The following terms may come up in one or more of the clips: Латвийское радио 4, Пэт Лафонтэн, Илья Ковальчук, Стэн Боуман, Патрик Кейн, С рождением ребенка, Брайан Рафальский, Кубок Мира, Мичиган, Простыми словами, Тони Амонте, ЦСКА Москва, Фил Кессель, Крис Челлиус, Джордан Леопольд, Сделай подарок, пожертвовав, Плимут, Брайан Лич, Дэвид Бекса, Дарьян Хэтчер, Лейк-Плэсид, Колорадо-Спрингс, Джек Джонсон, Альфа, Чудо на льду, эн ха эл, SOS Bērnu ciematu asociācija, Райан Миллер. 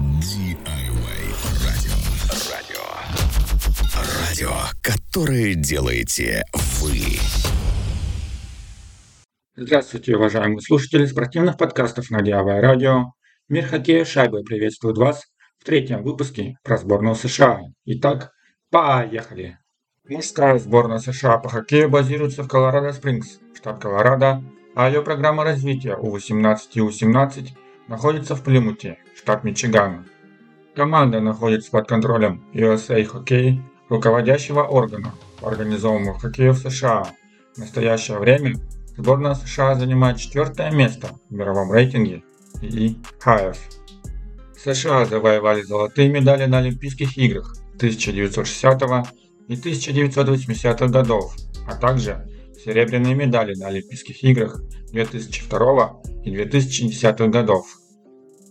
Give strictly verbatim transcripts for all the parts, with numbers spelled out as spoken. Ди-ай-вай-радио. Радио. Радио, которое делаете вы. Здравствуйте, уважаемые слушатели спортивных подкастов на Ди-ай-вай-радио. Мир хоккея шайбой приветствует вас в третьем выпуске про сборную США. Итак, поехали! Мужская сборная США по хоккею базируется в Колорадо-Спрингс, штат Колорадо, а ее программа развития У восемнадцать и У семнадцать находится в Плимуте, штат Мичиган. Команда находится под контролем ю эс эй Hockey, руководящего органа по организованному хоккею в США. В настоящее время сборная США занимает четвертое место в мировом рейтинге ай ай эйч эф. США завоевали золотые медали на Олимпийских играх тысяча девятьсот шестидесятого и тысяча девятьсот восьмидесятых годов, а также серебряные медали на Олимпийских играх две тысячи второго и две тысячи десятых годов.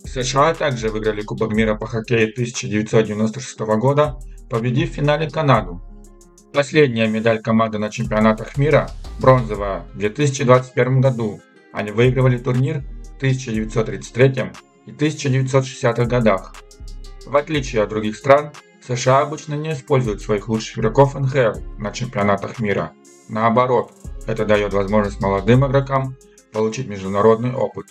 США также выиграли Кубок Мира по хоккею тысяча девятьсот девяносто шестого года, победив в финале Канаду. Последняя медаль команды на чемпионатах мира – бронзовая в две тысячи двадцать первом году. Они выигрывали турнир в тысяча девятьсот тридцать третьем и тысяча девятьсот шестидесятых годах. В отличие от других стран, США обычно не используют своих лучших игроков эн ха эл на чемпионатах мира. Наоборот, это дает возможность молодым игрокам получить международный опыт.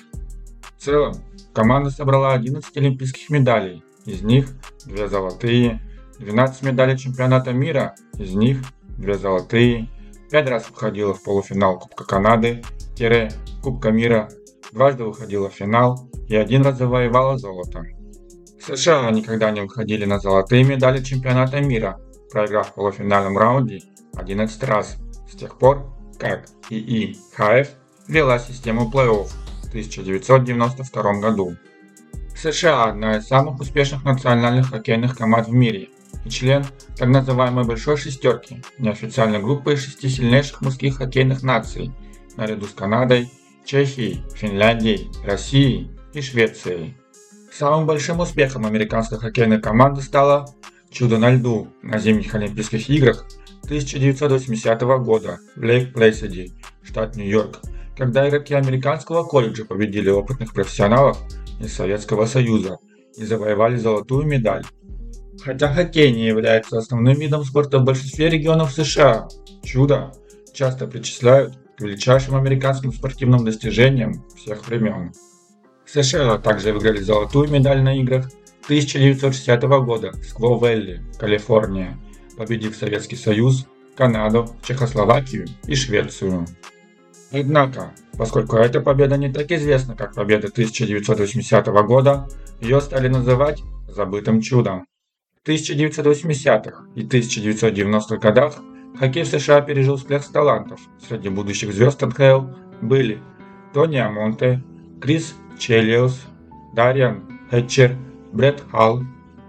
В целом, команда собрала одиннадцать олимпийских медалей, из них две золотые, двенадцать медалей чемпионата мира, из них две золотые, пять раз входила в полуфинал Кубка Канады, Кубка Мира, дважды выходила в финал и один раз завоевала золото. США никогда не выходили на золотые медали чемпионата мира, проиграв в полуфинальном раунде одиннадцать раз, с тех пор, как ай ай эйч эф ввела систему плей-офф в тысяча девятьсот девяносто втором году. США – одна из самых успешных национальных хоккейных команд в мире и член так называемой «Большой шестерки», неофициальной группы из шести сильнейших мужских хоккейных наций, наряду с Канадой, Чехией, Финляндией, Россией и Швецией. Самым большим успехом американской хоккейной команды стало «Чудо на льду» на зимних Олимпийских играх тысяча девятьсот восьмидесятого года в Лейк-Плэсиде, штат Нью-Йорк, когда игроки американского колледжа победили опытных профессионалов из Советского Союза и завоевали золотую медаль. Хотя хоккей не является основным видом спорта в большинстве регионов США, «Чудо» часто причисляют к величайшим американским спортивным достижениям всех времен. США также выиграли золотую медаль на играх тысяча девятьсот шестидесятого года в Скво-Вэлли, Калифорния, победив Советский Союз, Канаду, Чехословакию и Швецию. Однако, поскольку эта победа не так известна, как победа тысяча девятьсот восьмидесятого года, ее стали называть «забытым чудом». В тысяча девятьсот восьмидесятых и тысяча девятьсот девяностых годах хоккей в США пережил всплеск талантов. Среди будущих звезд эн ха эл были Тони Амонте, Крис Челлиус, Дарьян Хэтчер, Брэд Халл,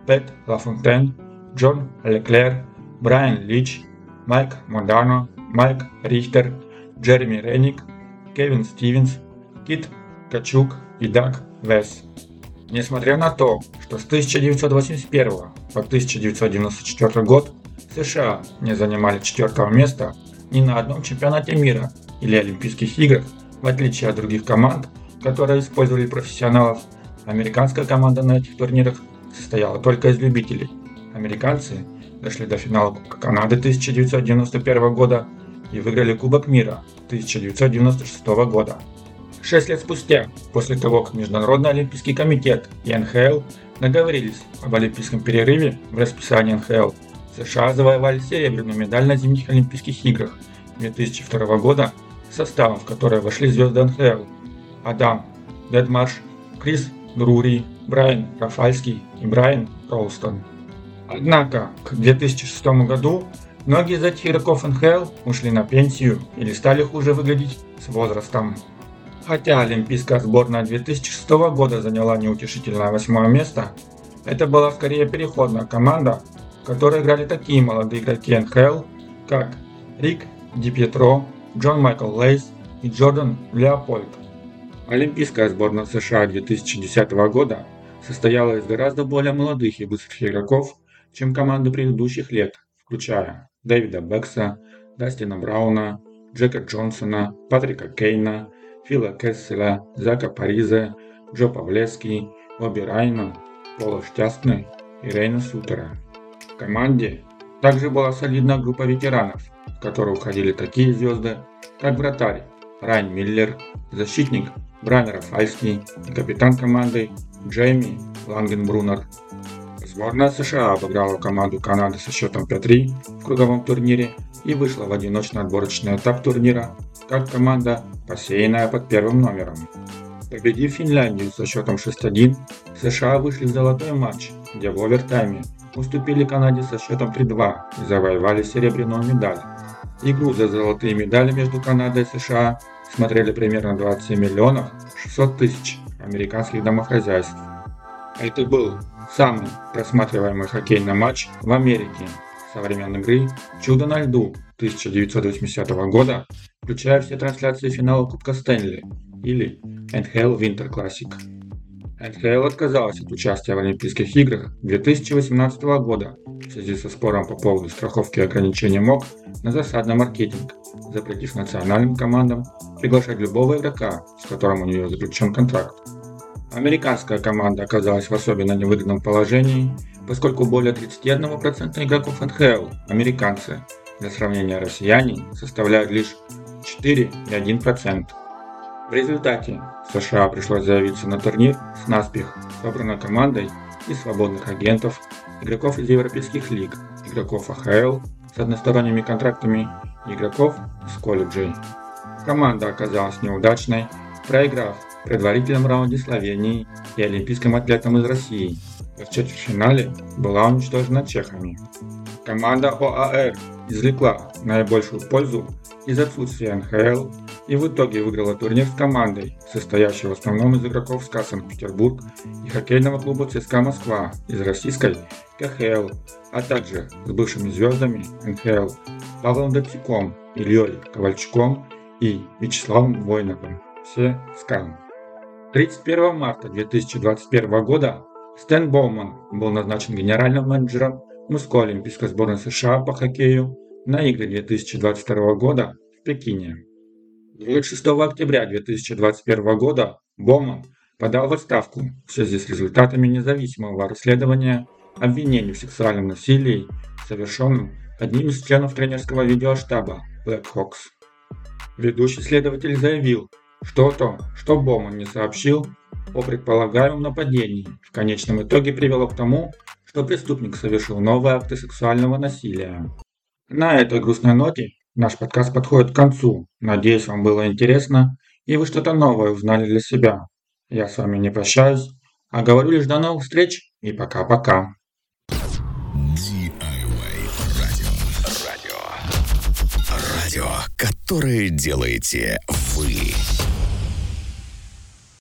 Пэт Лафонтэн, Джон Леклер, Брайан Лич, Майк Модано, Майк Рихтер, Джереми Рейник, Кевин Стивенс, Кит Качук и Дак Вес. Несмотря на то, что с тысяча девятьсот восемьдесят первого по тысяча девятьсот девяносто четвертый год США не занимали четвертого места ни на одном чемпионате мира или Олимпийских играх, в отличие от других команд, которые использовали профессионалов, американская команда на этих турнирах состояла только из любителей. Американцы дошли до финала Кубка Канады тысяча девятьсот девяносто первого года и выиграли Кубок Мира тысяча девятьсот девяносто шестого года. Шесть лет спустя, после того, как Международный Олимпийский комитет и эн ха эл договорились об Олимпийском перерыве в расписании эн ха эл, США завоевали серебряную медаль на зимних Олимпийских играх две тысячи второго года составом, в который вошли звезды эн ха эл Адам Дедмарш, Крис Грури, Брайан Рафальский и Брайан Ролстон. Однако к две тысячи шестому году многие из этих игроков эн ха эл ушли на пенсию или стали хуже выглядеть с возрастом. Хотя олимпийская сборная две тысячи шестого года заняла неутешительное восьмое место, это была скорее переходная команда, в которой играли такие молодые игроки эн ха эл, как Рик Ди Петро, Джон Майкл Лейс и Джордан Леопольд. Олимпийская сборная США две тысячи десятого года состояла из гораздо более молодых и быстрых игроков, чем команды предыдущих лет, включая Дэвида Бекса, Дастина Брауна, Джека Джонсона, Патрика Кейна, Фила Кесселя, Зака Париза, Джо Павлевски, Бобби Райна, была Штясной и Рейна Сутера. В команде также была солидная группа ветеранов, в которую входили такие звезды, как вратарь Райан Миллер, защитник Брайан Рафальский и капитан команды Джейми Лангенбрунер. Сборная США обыграла команду Канады со счетом пять три в круговом турнире и вышла в одиночный отборочный этап турнира как команда, посеянная под первым номером. Победив Финляндию со счетом шесть один, США вышли в золотой матч, где в овертайме уступили Канаде со счетом три два и завоевали серебряную медаль. Игру за золотые медали между Канадой и США смотрели примерно двадцать семь миллионов шестьсот тысяч американских домохозяйств. Это был самый просматриваемый хоккейный матч в Америке со времен игры «Чудо на льду» тысяча девятьсот восьмидесятого года, включая все трансляции финала Кубка Стэнли или эн ха эл Winter Classic. эн ха эл отказалась от участия в Олимпийских играх две тысячи восемнадцатого года в связи со спором по поводу страховки и ограничения МОК на засадный маркетинг, запретив национальным командам приглашать любого игрока, с которым у нее заключен контракт. Американская команда оказалась в особенно невыгодном положении, поскольку более тридцать один процент игроков эн ха эл – американцы, для сравнения россияне составляют лишь четыре целых одна десятая процента. В результате США пришлось заявиться на турнир с наспех собранной командой из свободных агентов, игроков из европейских лиг, игроков а ха эл с односторонними контрактами и игроков из колледжей. Команда оказалась неудачной, проиграв в предварительном раунде Словении и олимпийским атлетам из России. В четвертьфинале была уничтожена чехами. Команда о а эр извлекла наибольшую пользу из отсутствия эн ха эл и в итоге выиграла турнир с командой, состоящей в основном из игроков СКА Санкт-Петербург и хоккейного клуба ЦСКА Москва из российской ка ха эл, а также с бывшими звездами эн ха эл Павлом Датчуком, Ильей Ковальчуком и Вячеславом Войновым, все СКА. тридцать первого марта две тысячи двадцать первого года Стэн Боуман был назначен генеральным менеджером мужской олимпийской сборной США по хоккею на игры две тысячи двадцать второго года в Пекине. двадцать шестого октября две тысячи двадцать первого года Боуман подал в отставку в связи с результатами независимого расследования обвинений в сексуальном насилии, совершенном одним из членов тренерского видеоштаба Black Hawks. Ведущий следователь заявил, что то, что Боуман не сообщил о предполагаемом нападении, в конечном итоге привело к тому, что преступник совершил новые акты сексуального насилия. На этой грустной ноте наш подкаст подходит к концу. Надеюсь, вам было интересно и вы что-то новое узнали для себя. Я с вами не прощаюсь, а говорю лишь до новых встреч и пока-пока. ди ай вай радио. Радио, которое делаете вы.